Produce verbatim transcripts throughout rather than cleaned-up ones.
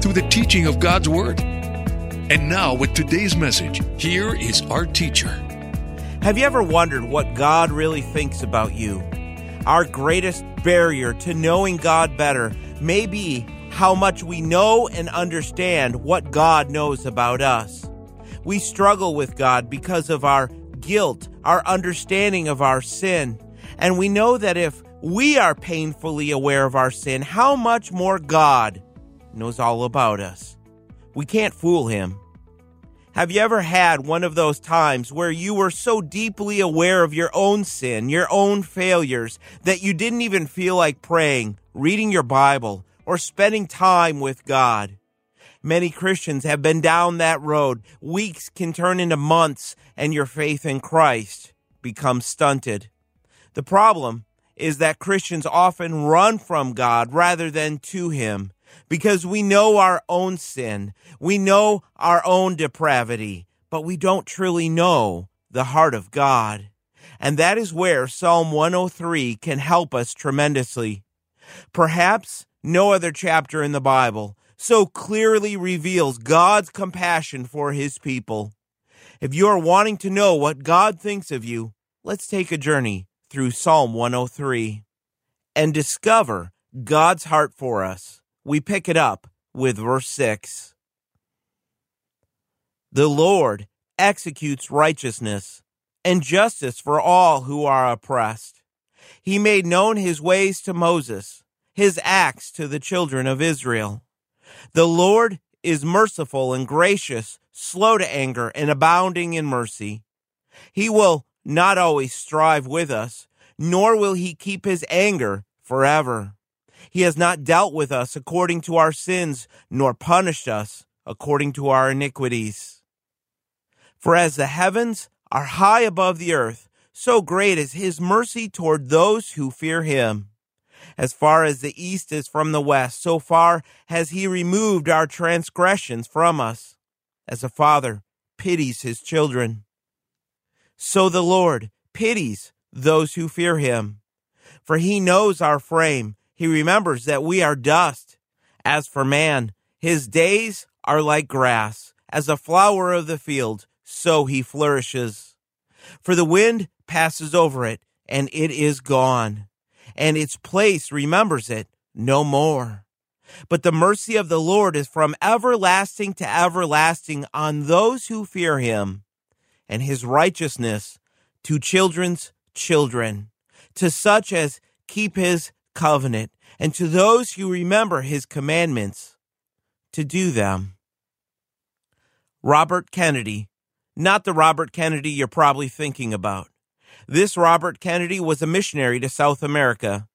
through the teaching of God's Word. And now with today's message, here is our teacher. Have you ever wondered what God really thinks about you? Our greatest barrier to knowing God better may be how much we know and understand what God knows about us. We struggle with God because of our guilt, our understanding of our sin. And we know that if we are painfully aware of our sin, how much more God knows all about us. We can't fool him. Have you ever had one of those times where you were so deeply aware of your own sin, your own failures, that you didn't even feel like praying, reading your Bible, or spending time with God? Many Christians have been down that road. Weeks can turn into months, and your faith in Christ becomes stunted. The problem is that Christians often run from God rather than to him because we know our own sin. We know our own depravity, but we don't truly know the heart of God. And that is where Psalm one oh three can help us tremendously. Perhaps no other chapter in the Bible so clearly reveals God's compassion for his people. If you are wanting to know what God thinks of you, let's take a journey through Psalm one oh three and discover God's heart for us. We pick it up with verse six. The Lord executes righteousness and justice for all who are oppressed. He made known his ways to Moses, his acts to the children of Israel. The Lord is merciful and gracious, slow to anger, and abounding in mercy. He will not always strive with us, nor will he keep his anger forever. He has not dealt with us according to our sins, nor punished us according to our iniquities. For as the heavens are high above the earth, so great is his mercy toward those who fear him. As far as the east is from the west, so far has he removed our transgressions from us. As a father pities his children, so the Lord pities those who fear him. For he knows our frame. He remembers that we are dust. As for man, his days are like grass. As a flower of the field, so he flourishes. For the wind passes over it, and it is gone. And its place remembers it no more. But the mercy of the Lord is from everlasting to everlasting on those who fear him, and his righteousness to children's children, to such as keep his covenant, and to those who remember his commandments to do them. Robert Kennedy, not the Robert Kennedy you're probably thinking about. This Robert Kennedy was a missionary to South America.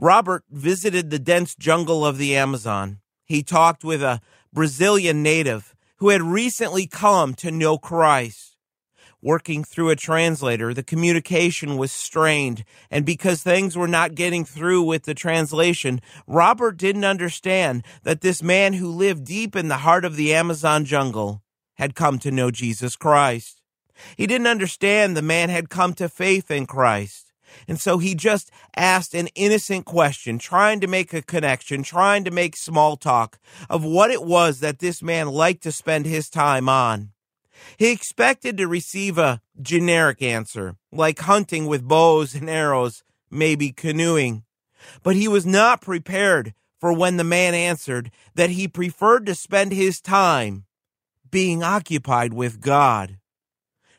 Robert visited the dense jungle of the Amazon. He talked with a Brazilian native who had recently come to know Christ. Working through a translator, the communication was strained, and because things were not getting through with the translation, Robert didn't understand that this man who lived deep in the heart of the Amazon jungle had come to know Jesus Christ. He didn't understand the man had come to faith in Christ, and so he just asked an innocent question, trying to make a connection, trying to make small talk of what it was that this man liked to spend his time on. He expected to receive a generic answer, like hunting with bows and arrows, maybe canoeing. But he was not prepared for when the man answered that he preferred to spend his time being occupied with God.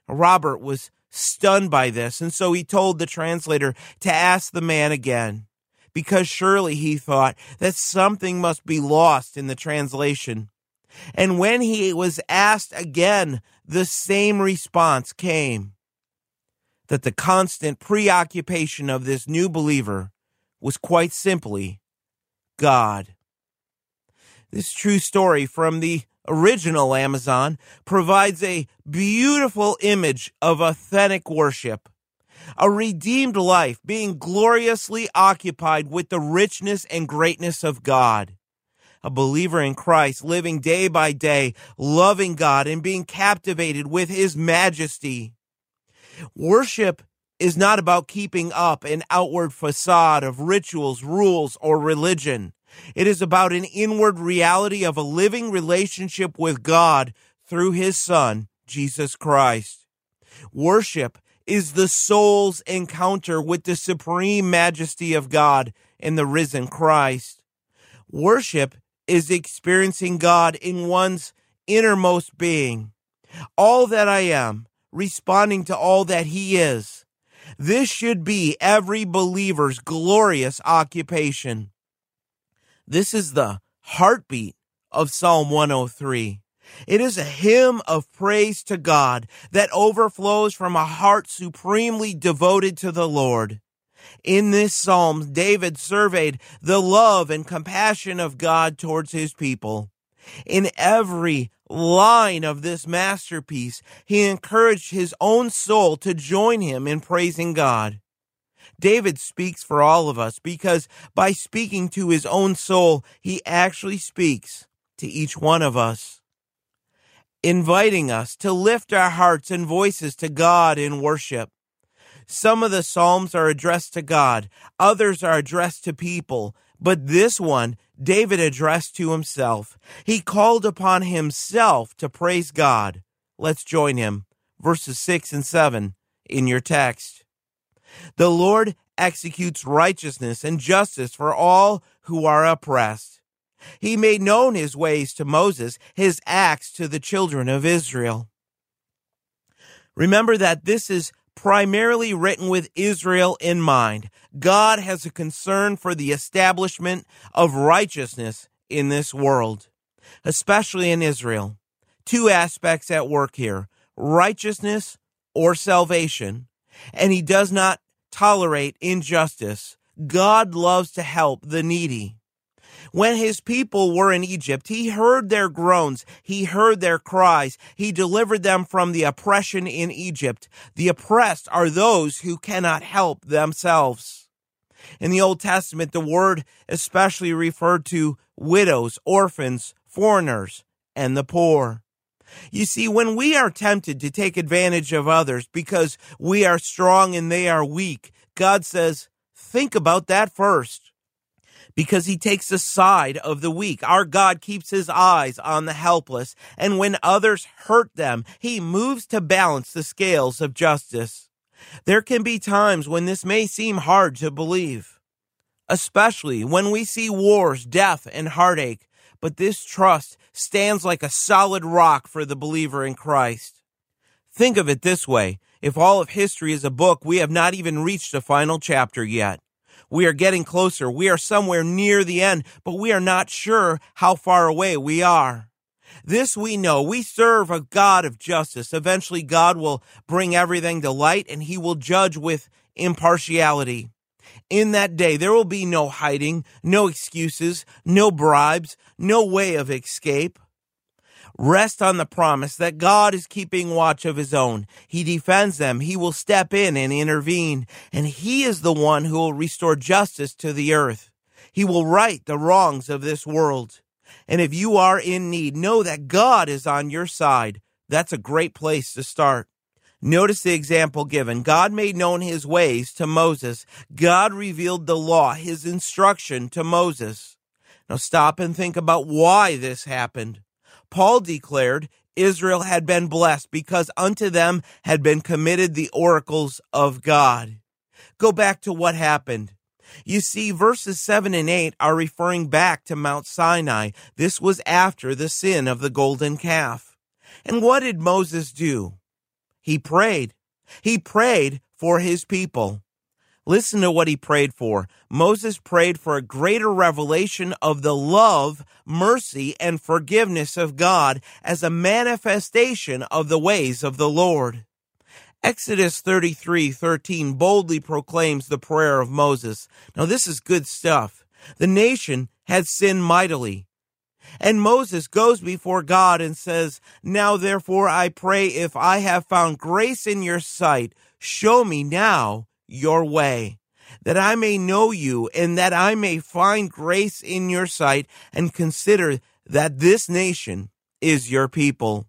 Robert was stunned by this, and so he told the translator to ask the man again, because surely he thought that something must be lost in the translation. And when he was asked again, the same response came, that the constant preoccupation of this new believer was quite simply God. This true story from the original Amazon, provides a beautiful image of authentic worship, a redeemed life being gloriously occupied with the richness and greatness of God. A believer in Christ living day by day, loving God and being captivated with his majesty. Worship is not about keeping up an outward facade of rituals, rules, or religion. It is about an inward reality of a living relationship with God through his Son, Jesus Christ. Worship is the soul's encounter with the supreme majesty of God and the risen Christ. Worship is experiencing God in one's innermost being. All that I am, responding to all that he is. This should be every believer's glorious occupation. This is the heartbeat of Psalm one oh three. It is a hymn of praise to God that overflows from a heart supremely devoted to the Lord. In this psalm, David surveyed the love and compassion of God towards his people. In every line of this masterpiece, he encouraged his own soul to join him in praising God. David speaks for all of us because by speaking to his own soul, he actually speaks to each one of us, inviting us to lift our hearts and voices to God in worship. Some of the Psalms are addressed to God, others are addressed to people, but this one David addressed to himself. He called upon himself to praise God. Let's join him. Verses six and seven in your text. The Lord executes righteousness and justice for all who are oppressed. He made known his ways to Moses, his acts to the children of Israel. Remember that this is primarily written with Israel in mind. God has a concern for the establishment of righteousness in this world, especially in Israel. Two aspects at work here, righteousness or salvation. And he does not tolerate injustice. God loves to help the needy. When his people were in Egypt, he heard their groans. He heard their cries. He delivered them from the oppression in Egypt. The oppressed are those who cannot help themselves. In the Old Testament, the word especially referred to widows, orphans, foreigners, and the poor. You see, when we are tempted to take advantage of others because we are strong and they are weak, God says, think about that first, because he takes the side of the weak. Our God keeps his eyes on the helpless, and when others hurt them, he moves to balance the scales of justice. There can be times when this may seem hard to believe, especially when we see wars, death, and heartache. But this trust stands like a solid rock for the believer in Christ. Think of it this way. If all of history is a book, we have not even reached the final chapter yet. We are getting closer. We are somewhere near the end, but we are not sure how far away we are. This we know. We serve a God of justice. Eventually, God will bring everything to light, and he will judge with impartiality. In that day, there will be no hiding, no excuses, no bribes, no way of escape. Rest on the promise that God is keeping watch of his own. He defends them. He will step in and intervene. And he is the one who will restore justice to the earth. He will right the wrongs of this world. And if you are in need, know that God is on your side. That's a great place to start. Notice the example given. God made known his ways to Moses. God revealed the law, his instruction to Moses. Now stop and think about why this happened. Paul declared Israel had been blessed because unto them had been committed the oracles of God. Go back to what happened. You see, verses seven and eight are referring back to Mount Sinai. This was after the sin of the golden calf. And what did Moses do? He prayed. He prayed for his people. Listen to what he prayed for. Moses prayed for a greater revelation of the love, mercy, and forgiveness of God as a manifestation of the ways of the Lord. Exodus thirty-three thirteen boldly proclaims the prayer of Moses. Now, this is good stuff. The nation had sinned mightily. And Moses goes before God and says, "Now therefore I pray, if I have found grace in your sight, show me now your way, that I may know you and that I may find grace in your sight, and consider that this nation is your people."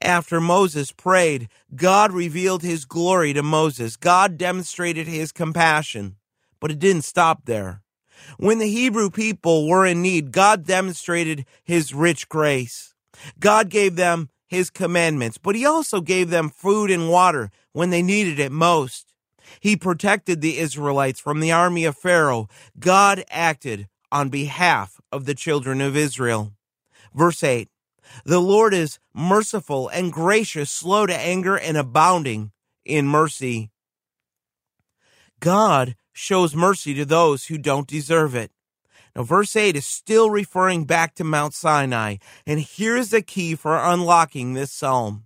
After Moses prayed, God revealed his glory to Moses. God demonstrated his compassion, but it didn't stop there. When the Hebrew people were in need, God demonstrated his rich grace. God gave them his commandments, but he also gave them food and water when they needed it most. He protected the Israelites from the army of Pharaoh. God acted on behalf of the children of Israel. Verse eight, the Lord is merciful and gracious, slow to anger, and abounding in mercy. God shows mercy to those who don't deserve it. Now, verse eight is still referring back to Mount Sinai, and here's the key for unlocking this psalm.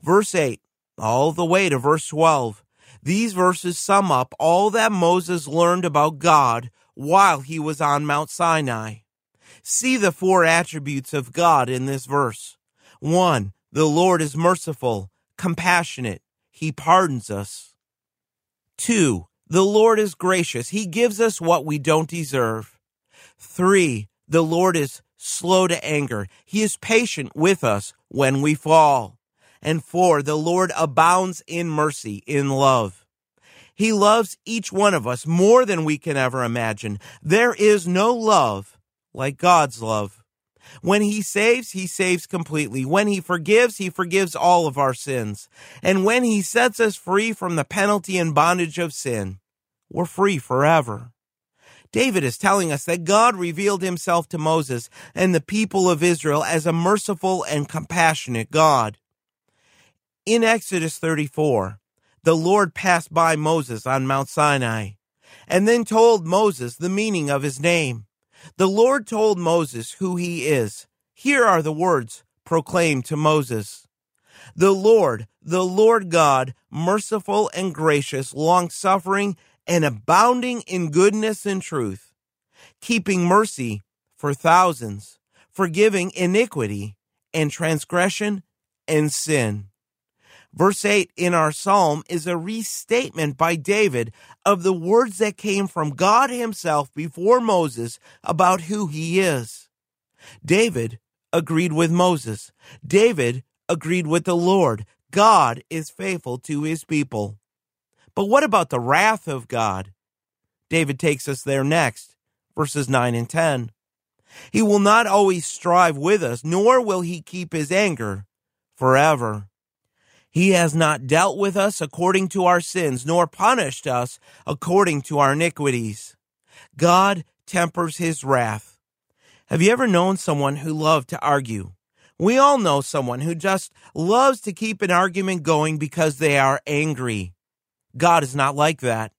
Verse eight, all the way to verse twelve. These verses sum up all that Moses learned about God while he was on Mount Sinai. See the four attributes of God in this verse. One, the Lord is merciful, compassionate. He pardons us. Two, the Lord is gracious. He gives us what we don't deserve. Three, the Lord is slow to anger. He is patient with us when we fall. And four, the Lord abounds in mercy, in love. He loves each one of us more than we can ever imagine. There is no love like God's love. When he saves, he saves completely. When he forgives, he forgives all of our sins. And when he sets us free from the penalty and bondage of sin, we're free forever. David is telling us that God revealed himself to Moses and the people of Israel as a merciful and compassionate God. In Exodus thirty-four, the Lord passed by Moses on Mount Sinai and then told Moses the meaning of his name. The Lord told Moses who he is. Here are the words proclaimed to Moses. The Lord, the Lord God, merciful and gracious, long-suffering and abounding in goodness and truth, keeping mercy for thousands, forgiving iniquity and transgression and sin. Verse eight in our psalm is a restatement by David of the words that came from God himself before Moses about who he is. David agreed with Moses. David agreed with the Lord. God is faithful to his people. But what about the wrath of God? David takes us there next, verses nine and ten. He will not always strive with us, nor will he keep his anger forever. He has not dealt with us according to our sins, nor punished us according to our iniquities. God tempers his wrath. Have you ever known someone who loved to argue? We all know someone who just loves to keep an argument going because they are angry. God is not like that.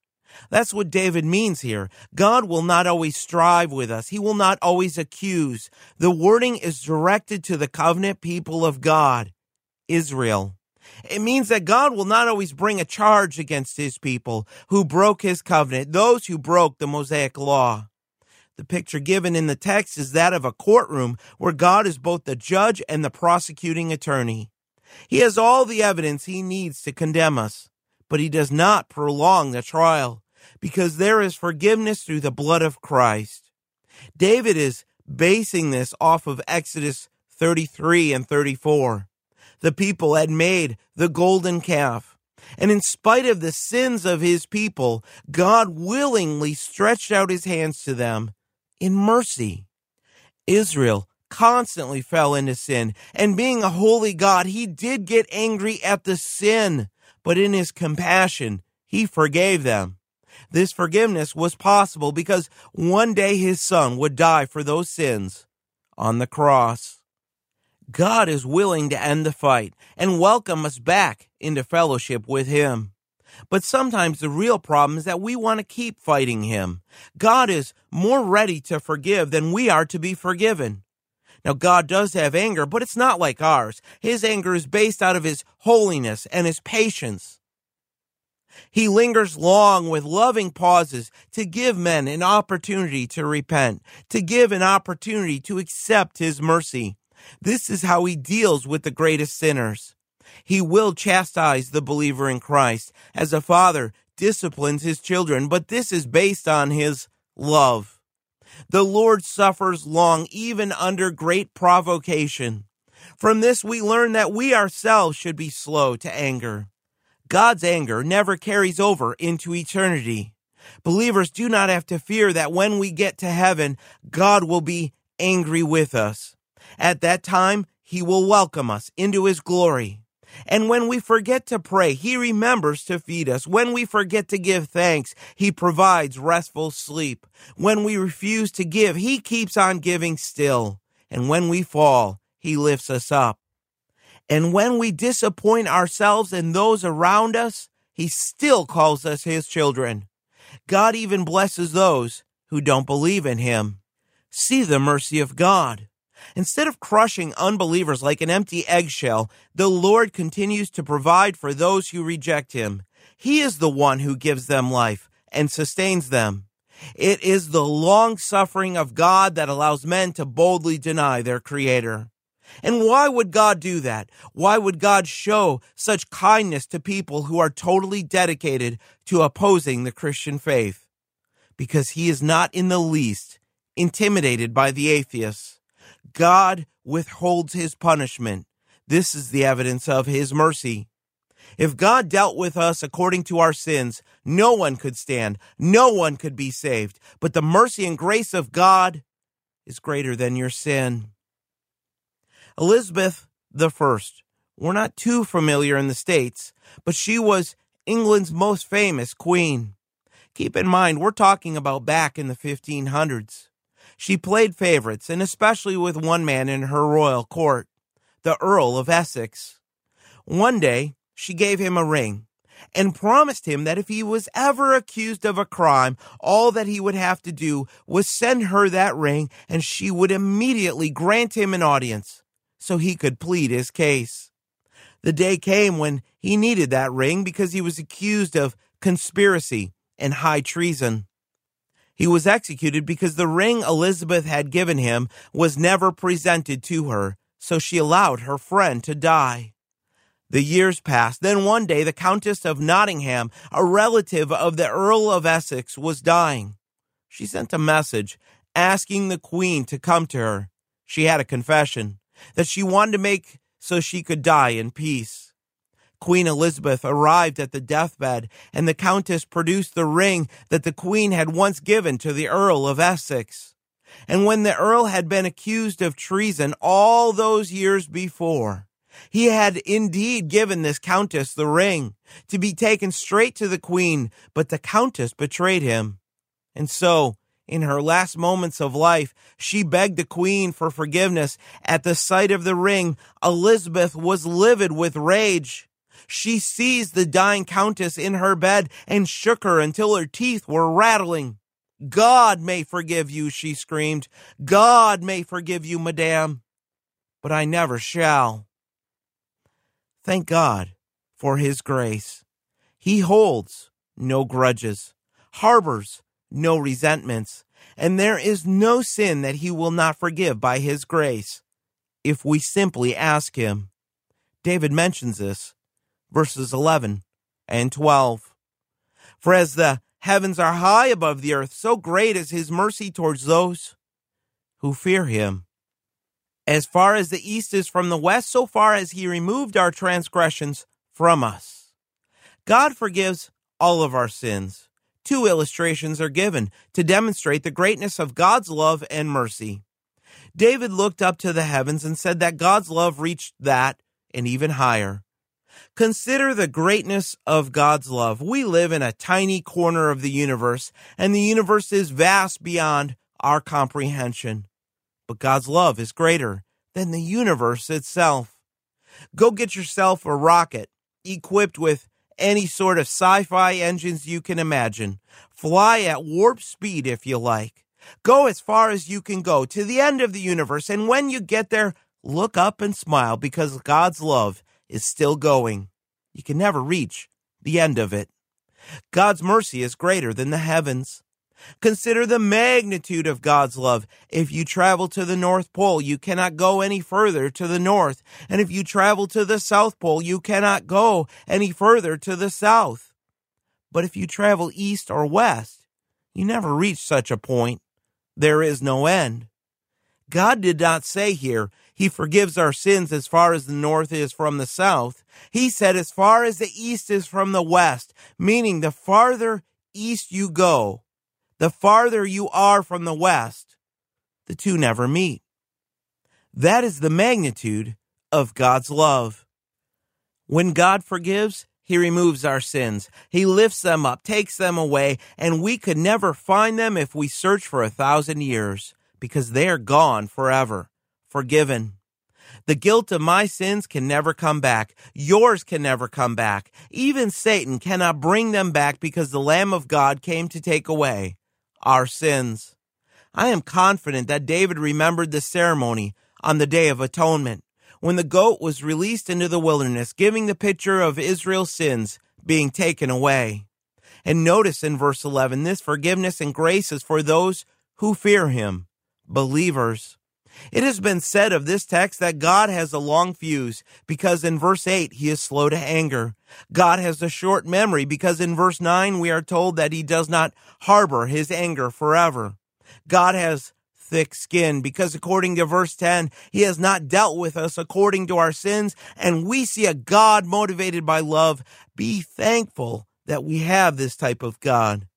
That's what David means here. God will not always strive with us. He will not always accuse. The wording is directed to the covenant people of God, Israel. It means that God will not always bring a charge against his people who broke his covenant, those who broke the Mosaic law. The picture given in the text is that of a courtroom where God is both the judge and the prosecuting attorney. He has all the evidence he needs to condemn us, but he does not prolong the trial because there is forgiveness through the blood of Christ. David is basing this off of Exodus thirty-three and thirty-four. The people had made the golden calf. And in spite of the sins of his people, God willingly stretched out his hands to them in mercy. Israel constantly fell into sin, and being a holy God, he did get angry at the sin, but in his compassion, he forgave them. This forgiveness was possible because one day his son would die for those sins on the cross. God is willing to end the fight and welcome us back into fellowship with him. But sometimes the real problem is that we want to keep fighting him. God is more ready to forgive than we are to be forgiven. Now, God does have anger, but it's not like ours. His anger is based out of his holiness and his patience. He lingers long with loving pauses to give men an opportunity to repent, to give an opportunity to accept his mercy. This is how he deals with the greatest sinners. He will chastise the believer in Christ as a father disciplines his children, but this is based on his love. The Lord suffers long, even under great provocation. From this, we learn that we ourselves should be slow to anger. God's anger never carries over into eternity. Believers do not have to fear that when we get to heaven, God will be angry with us. At that time, he will welcome us into his glory. And when we forget to pray, he remembers to feed us. When we forget to give thanks, he provides restful sleep. When we refuse to give, he keeps on giving still. And when we fall, he lifts us up. And when we disappoint ourselves and those around us, he still calls us his children. God even blesses those who don't believe in him. See the mercy of God. Instead of crushing unbelievers like an empty eggshell, the Lord continues to provide for those who reject him. He is the one who gives them life and sustains them. It is the long-suffering of God that allows men to boldly deny their Creator. And why would God do that? Why would God show such kindness to people who are totally dedicated to opposing the Christian faith? Because he is not in the least intimidated by the atheists. God withholds his punishment. This is the evidence of his mercy. If God dealt with us according to our sins, no one could stand. No one could be saved. But the mercy and grace of God is greater than your sin. Elizabeth the First, we're not too familiar in the States, but she was England's most famous queen. Keep in mind, we're talking about back in the fifteen hundreds. She played favorites, and especially with one man in her royal court, the Earl of Essex. One day, she gave him a ring and promised him that if he was ever accused of a crime, all that he would have to do was send her that ring, and she would immediately grant him an audience so he could plead his case. The day came when he needed that ring because he was accused of conspiracy and high treason. He was executed because the ring Elizabeth had given him was never presented to her, so she allowed her friend to die. The years passed. Then one day, the Countess of Nottingham, a relative of the Earl of Essex, was dying. She sent a message asking the Queen to come to her. She had a confession that she wanted to make so she could die in peace. Queen Elizabeth arrived at the deathbed, and the Countess produced the ring that the Queen had once given to the Earl of Essex. And when the Earl had been accused of treason all those years before, he had indeed given this Countess the ring to be taken straight to the Queen, but the Countess betrayed him. And so, in her last moments of life, she begged the Queen for forgiveness. At the sight of the ring, Elizabeth was livid with rage. She seized the dying Countess in her bed and shook her until her teeth were rattling. "God may forgive you," she screamed. "God may forgive you, madame, but I never shall." Thank God for his grace. He holds no grudges, harbors no resentments, and there is no sin that he will not forgive by his grace if we simply ask him. David mentions this. Verses eleven and twelve. "For as the heavens are high above the earth, so great is his mercy towards those who fear him. As far as the east is from the west, so far as he removed our transgressions from us." God forgives all of our sins. Two illustrations are given to demonstrate the greatness of God's love and mercy. David looked up to the heavens and said that God's love reached that and even higher. Consider the greatness of God's love. We live in a tiny corner of the universe, and the universe is vast beyond our comprehension. But God's love is greater than the universe itself. Go get yourself a rocket equipped with any sort of sci-fi engines you can imagine. Fly at warp speed if you like. Go as far as you can go, to the end of the universe, and when you get there, look up and smile, because God's love is still going. You can never reach the end of it. God's mercy is greater than the heavens. Consider the magnitude of God's love. If you travel to the North Pole, you cannot go any further to the north. And if you travel to the South Pole, you cannot go any further to the south. But if you travel east or west, you never reach such a point. There is no end. God did not say here, He forgives our sins as far as the north is from the south. He said as far as the east is from the west, meaning the farther east you go, the farther you are from the west, the two never meet. That is the magnitude of God's love. When God forgives, He removes our sins. He lifts them up, takes them away, and we could never find them if we search for a thousand years, because they are gone forever, forgiven. The guilt of my sins can never come back. Yours can never come back. Even Satan cannot bring them back because the Lamb of God came to take away our sins. I am confident that David remembered the ceremony on the Day of Atonement, when the goat was released into the wilderness, giving the picture of Israel's sins being taken away. And notice in verse eleven, this forgiveness and grace is for those who fear Him, believers. It has been said of this text that God has a long fuse because in verse eight, He is slow to anger. God has a short memory because in verse nine, we are told that He does not harbor His anger forever. God has thick skin because according to verse ten, He has not dealt with us according to our sins. And we see a God motivated by love. Be thankful that we have this type of God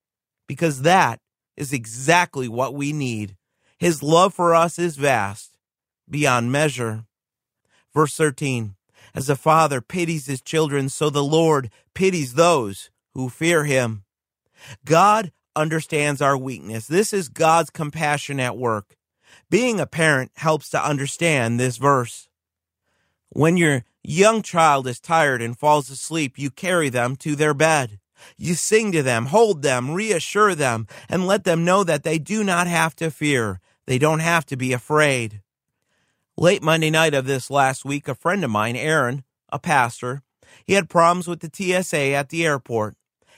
because that is exactly what we need. His love for us is vast, beyond measure. Verse thirteen, as the Father pities His children, so the Lord pities those who fear Him. God understands our weakness. This is God's compassion at work. Being a parent helps to understand this verse. When your young child is tired and falls asleep, you carry them to their bed. You sing to them, hold them, reassure them, and let them know that they do not have to fear. They don't have to be afraid. Late Monday night of this last week, a friend of mine, Aaron, a pastor, he had problems with the T S A at the airport.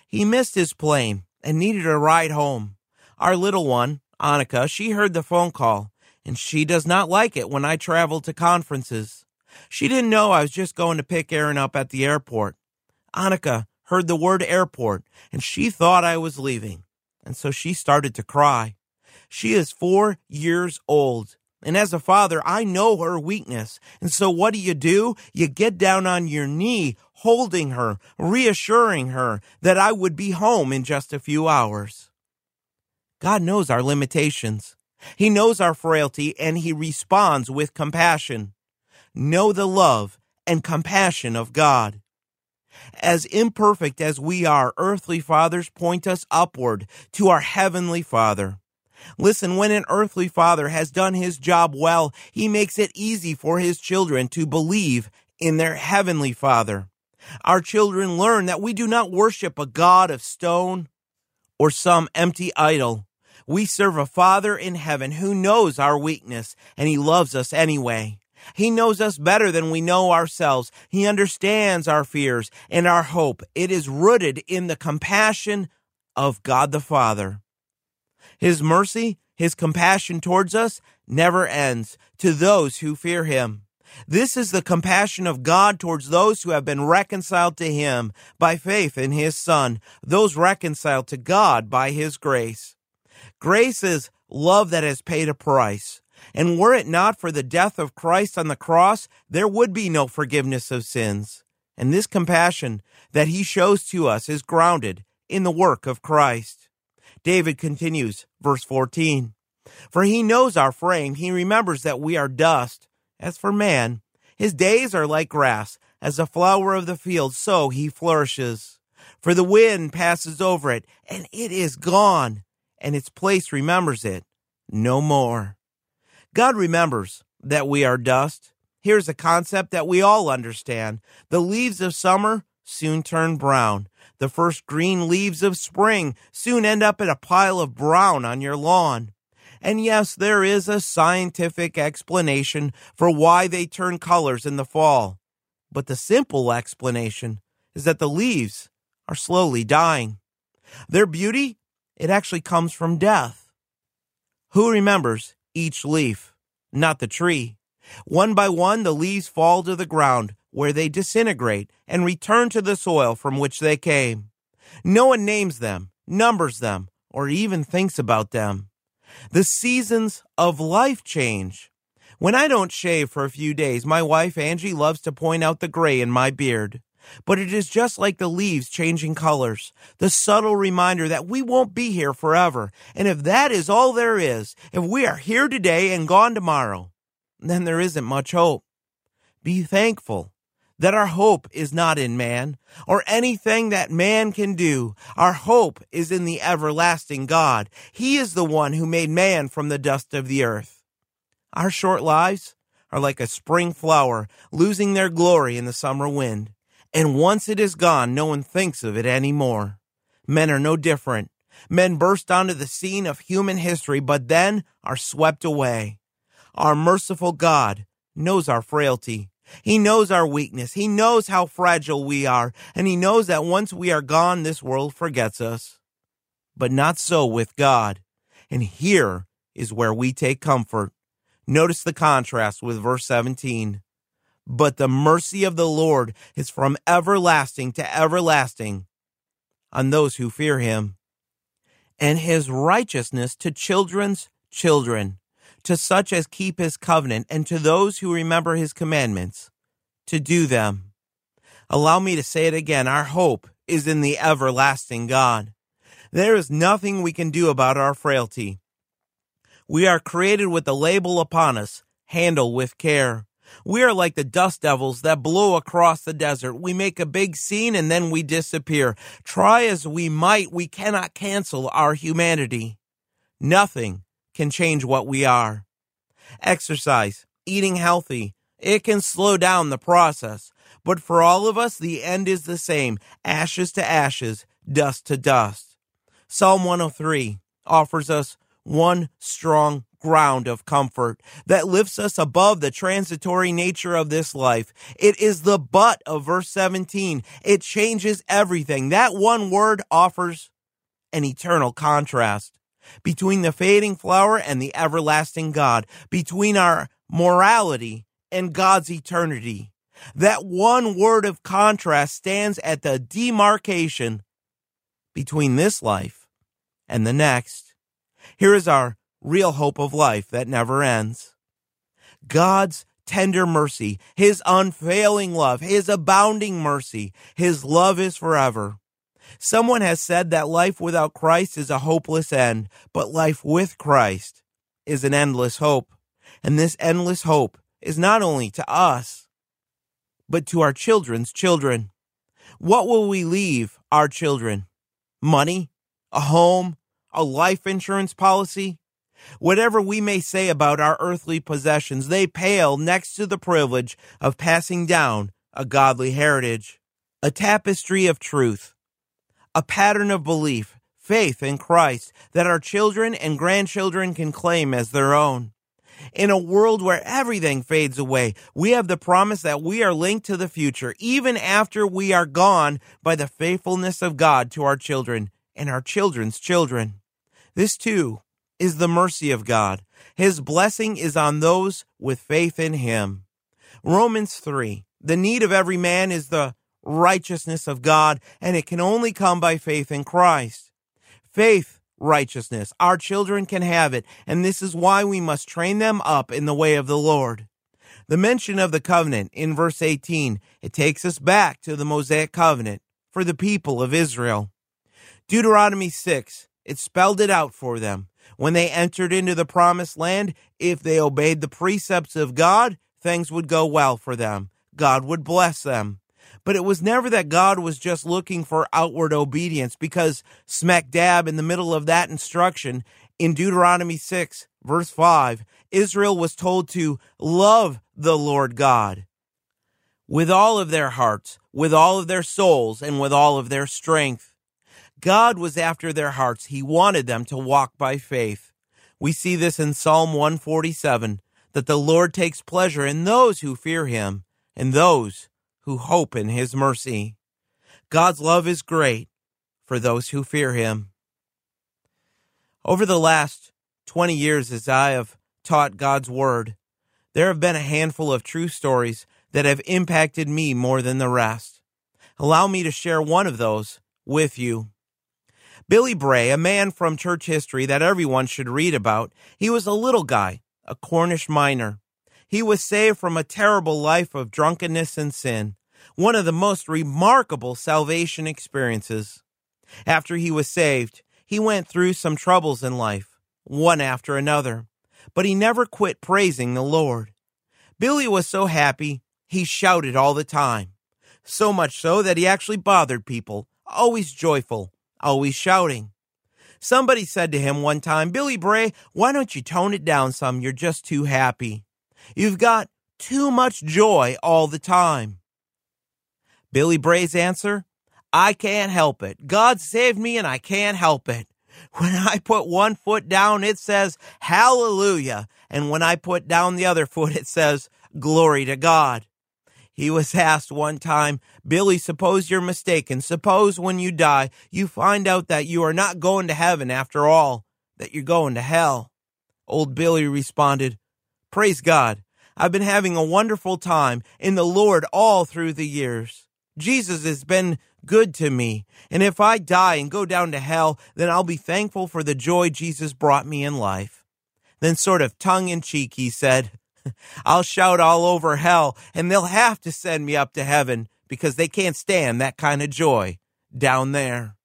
He missed his plane and needed a ride home. Our little one, Annika, she heard the phone call, and she does not like it when I travel to conferences. She didn't know I was just going to pick Aaron up at the airport. Annika heard the word airport, and she thought I was leaving, and so she started to cry. She is four years old, and as a father, I know her weakness, and so what do you do? You get down on your knee, holding her, reassuring her that I would be home in just a few hours. God knows our limitations. He knows our frailty, and He responds with compassion. Know the love and compassion of God. As imperfect as we are, earthly fathers point us upward to our heavenly Father. Listen, when an earthly father has done his job well, he makes it easy for his children to believe in their heavenly Father. Our children learn that we do not worship a god of stone or some empty idol. We serve a Father in heaven who knows our weakness, and He loves us anyway. He knows us better than we know ourselves. He understands our fears and our hope. It is rooted in the compassion of God the Father. His mercy, His compassion towards us never ends to those who fear Him. This is the compassion of God towards those who have been reconciled to Him by faith in His Son, those reconciled to God by His grace. Grace is love that has paid a price. And were it not for the death of Christ on the cross, there would be no forgiveness of sins. And this compassion that He shows to us is grounded in the work of Christ. David continues, verse fourteen, for He knows our frame. He remembers that we are dust. As for man, his days are like grass. As the flower of the field, so he flourishes. For the wind passes over it, and it is gone, and its place remembers it no more. God remembers that we are dust. Here's a concept that we all understand. The leaves of summer soon turn brown. The first green leaves of spring soon end up in a pile of brown on your lawn. And yes, there is a scientific explanation for why they turn colors in the fall. But the simple explanation is that the leaves are slowly dying. Their beauty, it actually comes from death. Who remembers each leaf? Not the tree. One by one, the leaves fall to the ground, where they disintegrate and return to the soil from which they came. No one names them, numbers them, or even thinks about them. The seasons of life change. When I don't shave for a few days, my wife Angie loves to point out the gray in my beard. But it is just like the leaves changing colors, the subtle reminder that we won't be here forever. And if that is all there is, if we are here today and gone tomorrow, then there isn't much hope. Be thankful that our hope is not in man or anything that man can do. Our hope is in the everlasting God. He is the one who made man from the dust of the earth. Our short lives are like a spring flower losing their glory in the summer wind. And once it is gone, no one thinks of it anymore. Men are no different. Men burst onto the scene of human history, but then are swept away. Our merciful God knows our frailty. He knows our weakness. He knows how fragile we are. And he knows that once we are gone, this world forgets us. But not so with God. And here is where we take comfort. Notice the contrast with verse seventeen. But the mercy of the Lord is from everlasting to everlasting on those who fear him, and his righteousness to children's children, to such as keep his covenant, and to those who remember his commandments, to do them. Allow me to say it again. Our hope is in the everlasting God. There is nothing we can do about our frailty. We are created with the label upon us, handle with care. We are like the dust devils that blow across the desert. We make a big scene and then we disappear. Try as we might, we cannot cancel our humanity. Nothing can change what we are. Exercise, eating healthy, it can slow down the process. But for all of us, the end is the same. Ashes to ashes, dust to dust. Psalm one oh three offers us one strong ground of comfort that lifts us above the transitory nature of this life. It is the but of verse seventeen. It changes everything. That one word offers an eternal contrast between the fading flower and the everlasting God, between our morality and God's eternity. That one word of contrast stands at the demarcation between this life and the next. Here is our real hope of life that never ends. God's tender mercy, his unfailing love, his abounding mercy, his love is forever. Someone has said that life without Christ is a hopeless end, but life with Christ is an endless hope. And this endless hope is not only to us, but to our children's children. What will we leave our children? Money? A home? A life insurance policy? Whatever we may say about our earthly possessions, they pale next to the privilege of passing down a godly heritage, a tapestry of truth, a pattern of belief, faith in Christ that our children and grandchildren can claim as their own. In a world where everything fades away, we have the promise that we are linked to the future, even after we are gone, by the faithfulness of God to our children and our children's children. This too is the mercy of God. His blessing is on those with faith in him. Romans three, the need of every man is the righteousness of God, and it can only come by faith in Christ. Faith, righteousness, our children can have it, and this is why we must train them up in the way of the Lord. The mention of the covenant in verse eighteen, it takes us back to the Mosaic covenant for the people of Israel. Deuteronomy six, it spelled it out for them. When they entered into the promised land, if they obeyed the precepts of God, things would go well for them. God would bless them. But it was never that God was just looking for outward obedience, because smack dab in the middle of that instruction, in Deuteronomy six, verse five, Israel was told to love the Lord God with all of their hearts, with all of their souls, and with all of their strength. God was after their hearts. He wanted them to walk by faith. We see this in Psalm one forty-seven, that the Lord takes pleasure in those who fear him and those who hope in his mercy. God's love is great for those who fear him. Over the last twenty years, as I have taught God's word, there have been a handful of true stories that have impacted me more than the rest. Allow me to share one of those with you. Billy Bray, a man from church history that everyone should read about, he was a little guy, a Cornish miner. He was saved from a terrible life of drunkenness and sin, one of the most remarkable salvation experiences. After he was saved, he went through some troubles in life, one after another, but he never quit praising the Lord. Billy was so happy, he shouted all the time, so much so that he actually bothered people, always joyful, always shouting. Somebody said to him one time, "Billy Bray, why don't you tone it down some? You're just too happy. You've got too much joy all the time." Billy Bray's answer, "I can't help it. God saved me and I can't help it. When I put one foot down, it says, hallelujah. And when I put down the other foot, it says, glory to God." He was asked one time, "Billy, suppose you're mistaken. Suppose when you die, you find out that you are not going to heaven after all, that you're going to hell." Old Billy responded, "Praise God. I've been having a wonderful time in the Lord all through the years. Jesus has been good to me. And if I die and go down to hell, then I'll be thankful for the joy Jesus brought me in life." Then sort of tongue in cheek, he said, "I'll shout all over hell, and they'll have to send me up to heaven because they can't stand that kind of joy down there."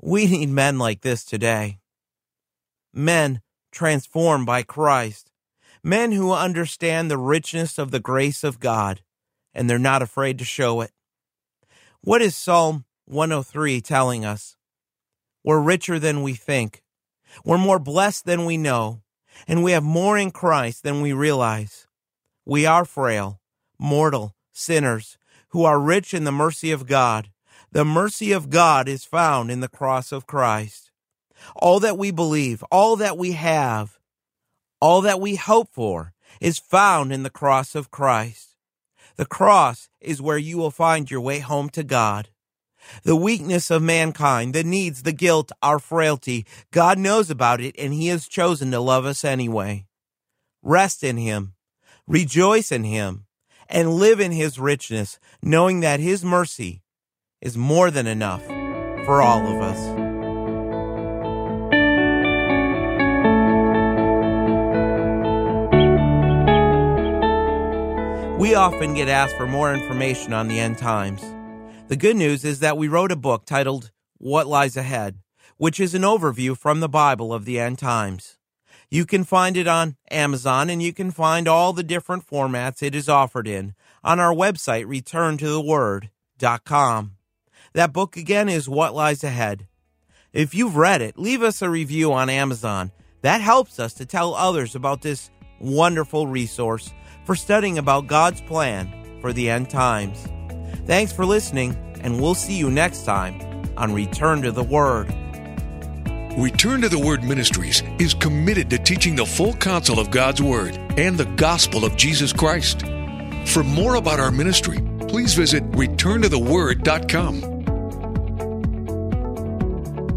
We need men like this today. Men transformed by Christ. Men who understand the richness of the grace of God, and they're not afraid to show it. What is Psalm one oh three telling us? We're richer than we think. We're more blessed than we know. And we have more in Christ than we realize. We are frail, mortal sinners who are rich in the mercy of God. The mercy of God is found in the cross of Christ. All that we believe, all that we have, all that we hope for is found in the cross of Christ. The cross is where you will find your way home to God. The weakness of mankind, the needs, the guilt, our frailty, God knows about it, and he has chosen to love us anyway. Rest in him, rejoice in him, and live in his richness, knowing that his mercy is more than enough for all of us. We often get asked for more information on the end times. The good news is that we wrote a book titled What Lies Ahead, which is an overview from the Bible of the end times. You can find it on Amazon, and you can find all the different formats it is offered in on our website, return to the word dot com. That book again is What Lies Ahead. If you've read it, leave us a review on Amazon. That helps us to tell others about this wonderful resource for studying about God's plan for the end times. Thanks for listening, and we'll see you next time on Return to the Word. Return to the Word Ministries is committed to teaching the full counsel of God's Word and the gospel of Jesus Christ. For more about our ministry, please visit return to the word dot com.